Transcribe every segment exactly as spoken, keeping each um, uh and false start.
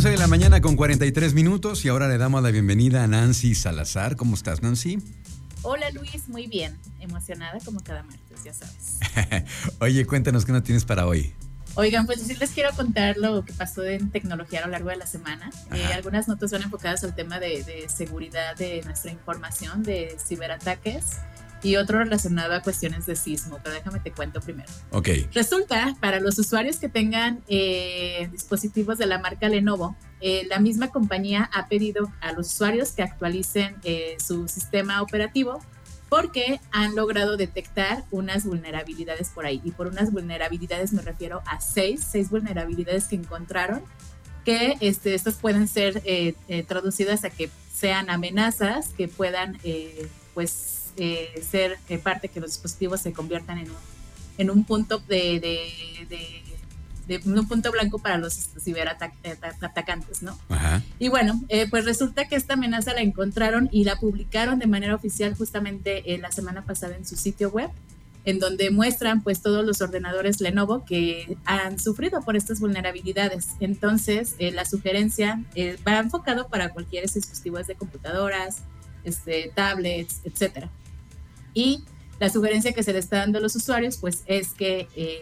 once de la mañana con cuarenta y tres minutos y ahora le damos la bienvenida a Nancy Salazar. ¿Cómo estás, Nancy? Hola, Luis, muy bien. Emocionada como cada martes, ya sabes. Oye, cuéntanos, ¿qué nos tienes para hoy? Oigan, pues sí les quiero contar lo que pasó en tecnología a lo largo de la semana. Eh, algunas notas van enfocadas al tema de, de seguridad de nuestra información, de ciberataques, y otro relacionado a cuestiones de sismo, pero déjame te cuento primero. Ok. Resulta, para los usuarios que tengan eh, dispositivos de la marca Lenovo, eh, la misma compañía ha pedido a los usuarios que actualicen eh, su sistema operativo porque han logrado detectar unas vulnerabilidades por ahí. Y por unas vulnerabilidades me refiero a seis, seis vulnerabilidades que encontraron, que este, estas pueden ser eh, eh, traducidas a que sean amenazas, que puedan, eh, pues, Eh, ser eh, parte que los dispositivos se conviertan en un, en un punto de, de, de, de un punto blanco para los ciberatacantes, ¿no? Ajá. Y bueno, eh, pues resulta que esta amenaza la encontraron y la publicaron de manera oficial justamente eh, la semana pasada en su sitio web, en donde muestran pues todos los ordenadores Lenovo que han sufrido por estas vulnerabilidades. Entonces eh, la sugerencia eh, va enfocado para cualquier dispositivo de computadoras, este, tablets, etcétera. Y la sugerencia que se le está dando a los usuarios pues es que eh,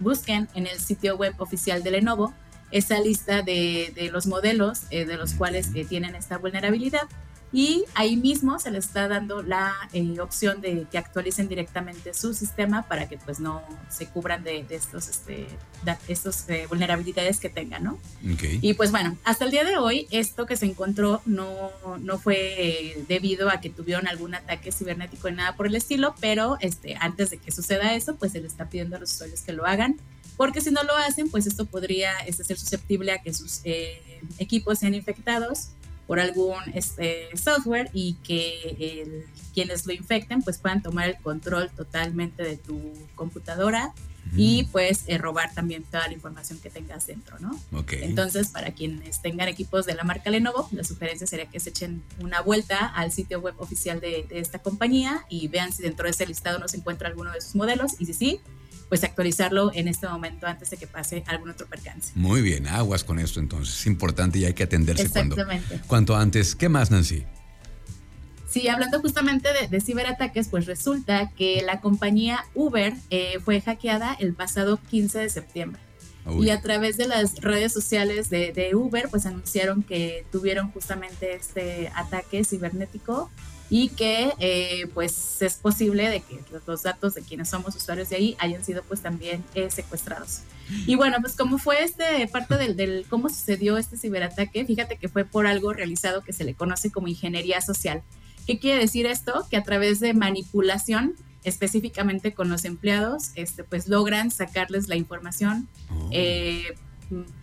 busquen en el sitio web oficial de Lenovo esa lista de, de los modelos eh, de los cuales eh, tienen esta vulnerabilidad, y ahí mismo se les está dando la eh, opción de que actualicen directamente su sistema para que pues no se cubran de, de estos, este, de estos eh, vulnerabilidades que tengan, ¿no? Okay. Y pues bueno, hasta el día de hoy esto que se encontró no, no fue eh, debido a que tuvieron algún ataque cibernético ni nada por el estilo, pero este, antes de que suceda eso pues se le está pidiendo a los usuarios que lo hagan, porque si no lo hacen pues esto podría este, ser susceptible a que sus eh, equipos sean infectados por algún este, software, y que el, quienes lo infecten pues puedan tomar el control totalmente de tu computadora, uh-huh, y pues eh, robar también toda la información que tengas dentro, ¿no? Okay. Entonces, para quienes tengan equipos de la marca Lenovo, la sugerencia sería que se echen una vuelta al sitio web oficial de, de esta compañía y vean si dentro de ese listado no se encuentra alguno de sus modelos, y si sí, pues actualizarlo en este momento antes de que pase algún otro percance. Muy bien, aguas con esto entonces, es importante y hay que atenderse cuando, cuanto antes. ¿Qué más, Nancy? Sí, hablando justamente de, de ciberataques, pues resulta que la compañía Uber eh, fue hackeada el pasado quince de septiembre. Uy. Y a través de las redes sociales de, de Uber, pues anunciaron que tuvieron justamente este ataque cibernético, y que eh, pues es posible de que los datos de quienes somos usuarios de ahí hayan sido pues también eh, secuestrados. Y bueno, pues como fue este parte del, del cómo sucedió este ciberataque, fíjate que fue por algo realizado que se le conoce como ingeniería social. ¿Qué quiere decir esto? Que a través de manipulación, específicamente con los empleados, este, pues logran sacarles la información, oh. eh,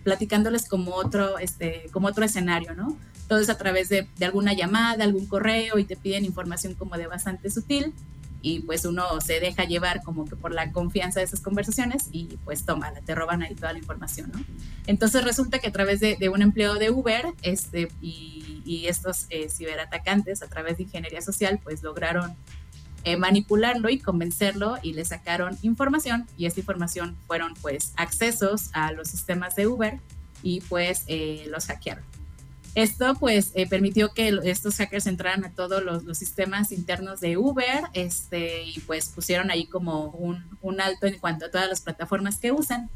platicándoles como otro, este, como otro escenario, ¿no? Entonces a través de, de alguna llamada, algún correo, y te piden información como de bastante sutil, y pues uno se deja llevar como que por la confianza de esas conversaciones y pues tómala, te roban ahí toda la información, ¿no? Entonces resulta que a través de, de un empleado de Uber este, y, y estos eh, ciberatacantes a través de ingeniería social pues lograron eh, manipularlo y convencerlo, y le sacaron información, y esta información fueron pues accesos a los sistemas de Uber, y pues eh, los hackearon. Esto pues eh, permitió que estos hackers entraran a todos los, los sistemas internos de Uber, este, y pues pusieron ahí como un, un alto en cuanto a todas las plataformas que usan.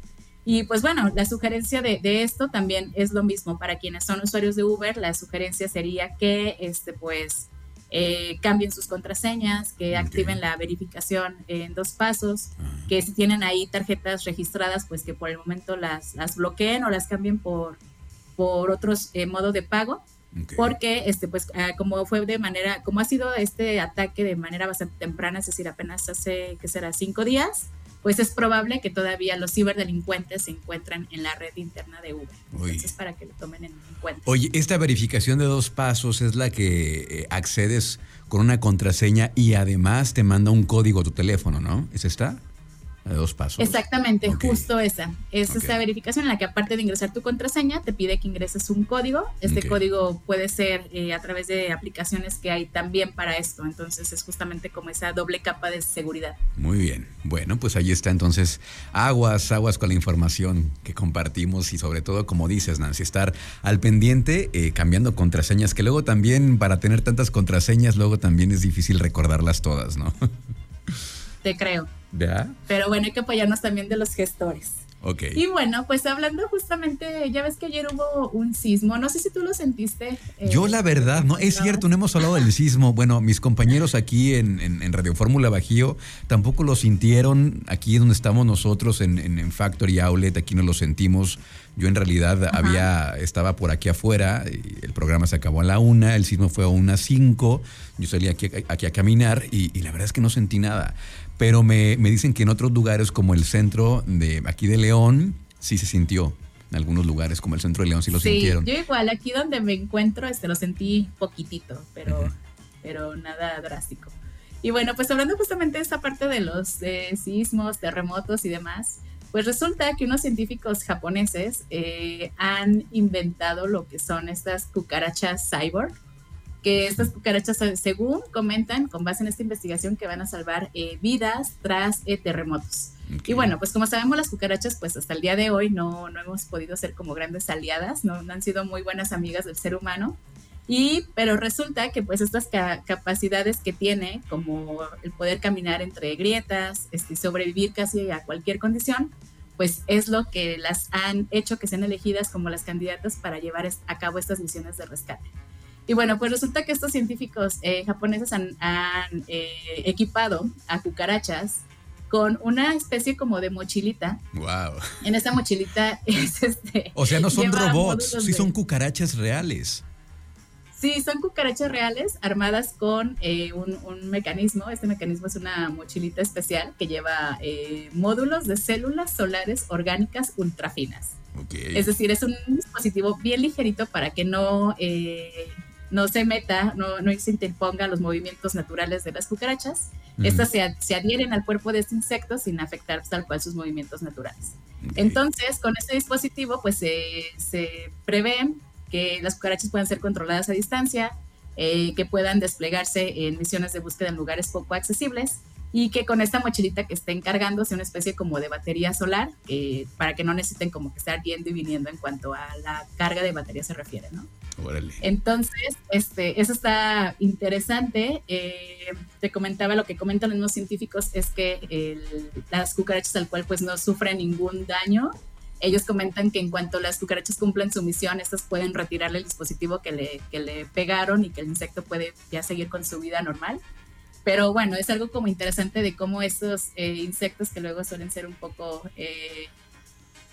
Y pues bueno, la sugerencia de, de esto también es lo mismo para quienes son usuarios de Uber. La sugerencia sería que este, pues eh, cambien sus contraseñas, que okay. activen la verificación en dos pasos, uh-huh. que si tienen ahí tarjetas registradas pues que por el momento las, las bloqueen o las cambien por... por otros eh, modos de pago, okay. porque este pues ah, como fue de manera, como ha sido este ataque de manera bastante temprana, es decir, apenas hace, ¿qué será?, cinco días, pues es probable que todavía los ciberdelincuentes se encuentren en la red interna de Uber. Uy. Entonces, para que lo tomen en cuenta. Oye, esta verificación de dos pasos es la que eh, accedes con una contraseña y además te manda un código a tu teléfono, ¿no? ¿Es esta? de dos pasos. Exactamente, okay. Justo esa. Es okay. Esa verificación en la que, aparte de ingresar tu contraseña, te pide que ingreses un código. Este okay. código puede ser eh, a través de aplicaciones que hay también para esto. Entonces es justamente como esa doble capa de seguridad. Muy bien. Bueno, pues ahí está entonces. Aguas, aguas con la información que compartimos y sobre todo, como dices, Nancy, estar al pendiente eh, cambiando contraseñas, que luego también para tener tantas contraseñas, luego también es difícil recordarlas todas, ¿no? Te creo. ¿Ya? Pero bueno, hay que apoyarnos también de los gestores. Okay. Y bueno, pues hablando justamente, ya ves que ayer hubo un sismo, no sé si tú lo sentiste. Eh, Yo la verdad, no, es ¿no? cierto, no hemos hablado del sismo. Bueno, mis compañeros aquí en, en, en Radio Fórmula Bajío tampoco lo sintieron. Aquí donde estamos nosotros, en, en, en Factory Outlet, aquí no lo sentimos. Yo en realidad Ajá. había estaba por aquí afuera, y el programa se acabó a la una, el sismo fue a una cinco, yo salí aquí, aquí a caminar y, y la verdad es que no sentí nada. Pero me, me dicen que en otros lugares como el centro de aquí de León sí se sintió. En algunos lugares como el centro de León sí lo sí, sintieron. Yo igual aquí donde me encuentro este lo sentí poquitito, pero, uh-huh. pero nada drástico. Y bueno, pues hablando justamente de esa parte de los eh, sismos, terremotos y demás, pues resulta que unos científicos japoneses eh, han inventado lo que son estas cucarachas cyborg, que estas cucarachas, según comentan, con base en esta investigación, que van a salvar eh, vidas tras eh, terremotos. Okay. Y bueno, pues como sabemos, las cucarachas, pues hasta el día de hoy no, no hemos podido ser como grandes aliadas, no, no han sido muy buenas amigas del ser humano, y, pero resulta que pues estas ca- capacidades que tiene, como el poder caminar entre grietas, este, sobrevivir casi a cualquier condición, pues es lo que las han hecho que sean elegidas como las candidatas para llevar a cabo estas misiones de rescate. Y bueno, pues resulta que estos científicos eh, japoneses han, han eh, equipado a cucarachas con una especie como de mochilita. ¡Wow! En esta mochilita es este... O sea, no son robots, sí de, son cucarachas reales. Sí, son cucarachas reales armadas con eh, un, un mecanismo. Este mecanismo es una mochilita especial que lleva eh, módulos de células solares orgánicas ultrafinas. Okay. Es decir, es un dispositivo bien ligerito para que no... Eh, no se meta, no, no se interponga los movimientos naturales de las cucarachas. Mm. Estas se, se adhieren al cuerpo de este insecto sin afectar tal cual sus movimientos naturales. Okay. Entonces, con este dispositivo, pues eh, se prevén que las cucarachas puedan ser controladas a distancia, eh, que puedan desplegarse en misiones de búsqueda en lugares poco accesibles, y que con esta mochilita que estén cargando sea una especie como de batería solar, eh, para que no necesiten como que estar yendo y viniendo en cuanto a la carga de batería se refiere, ¿no? Órale. Entonces, este, eso está interesante. Eh, te comentaba, lo que comentan los científicos es que el, las cucarachas al cual pues no sufren ningún daño. Ellos comentan que en cuanto las cucarachas cumplan su misión, estas pueden retirarle el dispositivo que le, que le pegaron y que el insecto puede ya seguir con su vida normal. Pero bueno, es algo como interesante de cómo esos eh, insectos que luego suelen ser un poco... Eh,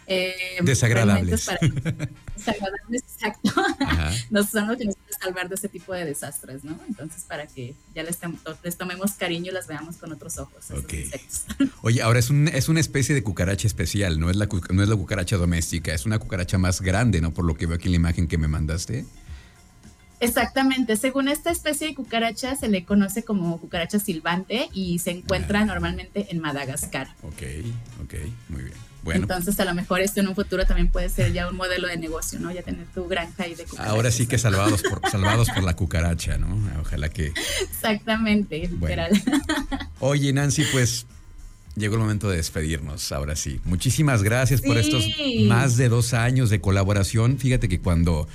Eh, desagradables. Para, desagradables, exacto. Nos son los que nos pueden salvar de ese tipo de desastres, ¿no? Entonces, para que ya les, tom- les tomemos cariño y las veamos con otros ojos. Okay. Oye, ahora es, un, es una especie de cucaracha especial, no es, la, no es la cucaracha doméstica, es una cucaracha más grande, ¿no? Por lo que veo aquí en la imagen que me mandaste. Exactamente, según esta especie de cucaracha se le conoce como cucaracha silbante y se encuentra ah. normalmente en Madagascar. Ok, ok, muy bien. Bueno. Entonces a lo mejor esto en un futuro también puede ser ya un modelo de negocio, ¿no? Ya tener tu granja y de cucarachas. Ahora sí que salvados por, salvados por la cucaracha, ¿no? Ojalá que... Exactamente, bueno. Literal. Oye, Nancy, pues llegó el momento de despedirnos, ahora sí. Muchísimas gracias sí. por estos más de dos años de colaboración. Fíjate que cuando...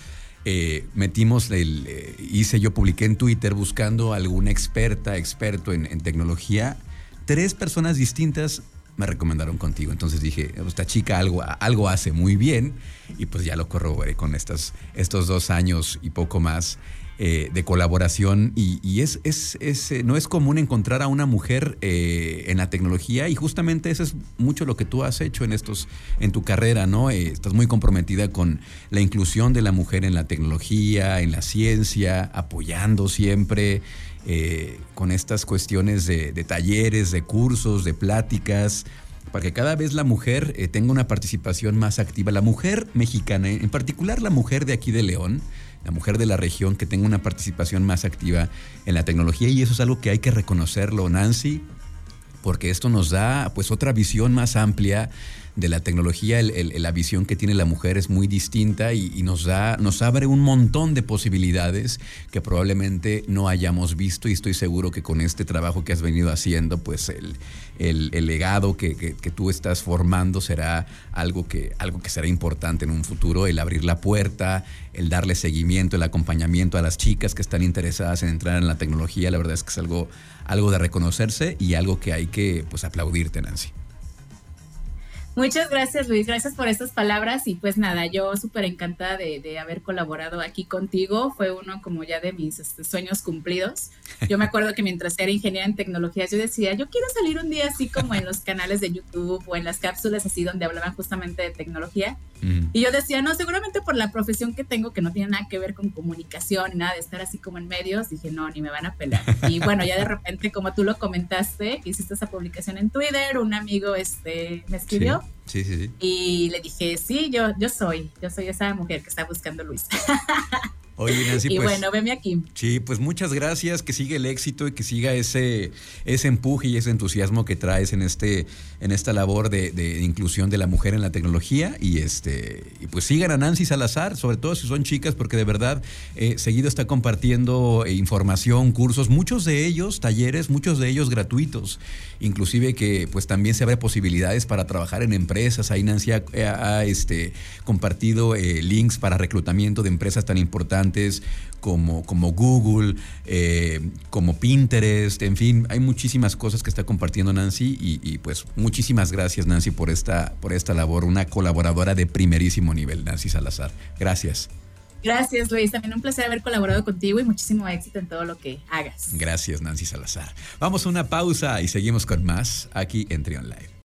Eh, metimos el eh, hice yo publiqué en Twitter buscando alguna experta experto en, en tecnología, tres personas distintas me recomendaron contigo, entonces dije esta chica algo algo hace muy bien y pues ya lo corroboré con estas estos dos años y poco más eh, de colaboración y, y es es es eh, no es común encontrar a una mujer eh, en la tecnología y justamente eso es mucho lo que tú has hecho en estos en tu carrera, ¿no? Eh, estás muy comprometida con la inclusión de la mujer en la tecnología, en la ciencia, apoyando siempre eh, con estas cuestiones de, de talleres, de cursos, de pláticas, para que cada vez la mujer eh, tenga una participación más activa, la mujer mexicana, en particular la mujer de aquí de León, la mujer de la región, que tenga una participación más activa en la tecnología, y eso es algo que hay que reconocerlo, Nancy, porque esto nos da pues otra visión más amplia de la tecnología. El, el, la visión que tiene la mujer es muy distinta y, y nos da, nos abre un montón de posibilidades que probablemente no hayamos visto, y estoy seguro que con este trabajo que has venido haciendo, pues el, el, el legado que, que, que tú estás formando será algo que, algo que será importante en un futuro, el abrir la puerta, el darle seguimiento, el acompañamiento a las chicas que están interesadas en entrar en la tecnología. La verdad es que es algo, algo de reconocerse y algo que hay que pues aplaudirte, Nancy. Muchas gracias, Luis, gracias por estas palabras y pues nada, yo súper encantada de, de haber colaborado aquí contigo. Fue uno como ya de mis este, sueños cumplidos. Yo me acuerdo que mientras era ingeniera en tecnologías yo decía, yo quiero salir un día así como en los canales de YouTube o en las cápsulas así donde hablaban justamente de tecnología. Mm. Y yo decía, no, seguramente por la profesión que tengo, que no tiene nada que ver con comunicación, nada de estar así como en medios, dije, no, ni me van a pelar. Y bueno, ya de repente, como tú lo comentaste, hiciste esa publicación en Twitter, un amigo este, me escribió. Sí. Sí, sí, sí. Y le dije, sí, yo, yo soy, yo soy esa mujer que está buscando Luis. Oye, Nancy, y pues, bueno, venme aquí. Sí, pues muchas gracias, que siga el éxito y que siga ese, ese empuje y ese entusiasmo que traes en este, en esta labor de, de inclusión de la mujer en la tecnología. Y este, y pues sigan a Nancy Salazar, sobre todo si son chicas, porque de verdad eh, seguido está compartiendo información, cursos, muchos de ellos talleres, muchos de ellos gratuitos, inclusive que pues también se abre posibilidades para trabajar en empresas. Ahí Nancy ha, ha este, compartido eh, links para reclutamiento de empresas tan importantes como, como Google, eh, como Pinterest, en fin, hay muchísimas cosas que está compartiendo Nancy y, y pues muchísimas gracias, Nancy, por esta, por esta labor, una colaboradora de primerísimo nivel, Nancy Salazar. Gracias. Gracias, Luis, también un placer haber colaborado contigo y muchísimo éxito en todo lo que hagas. Gracias, Nancy Salazar. Vamos a una pausa y seguimos con más aquí en Trion Live.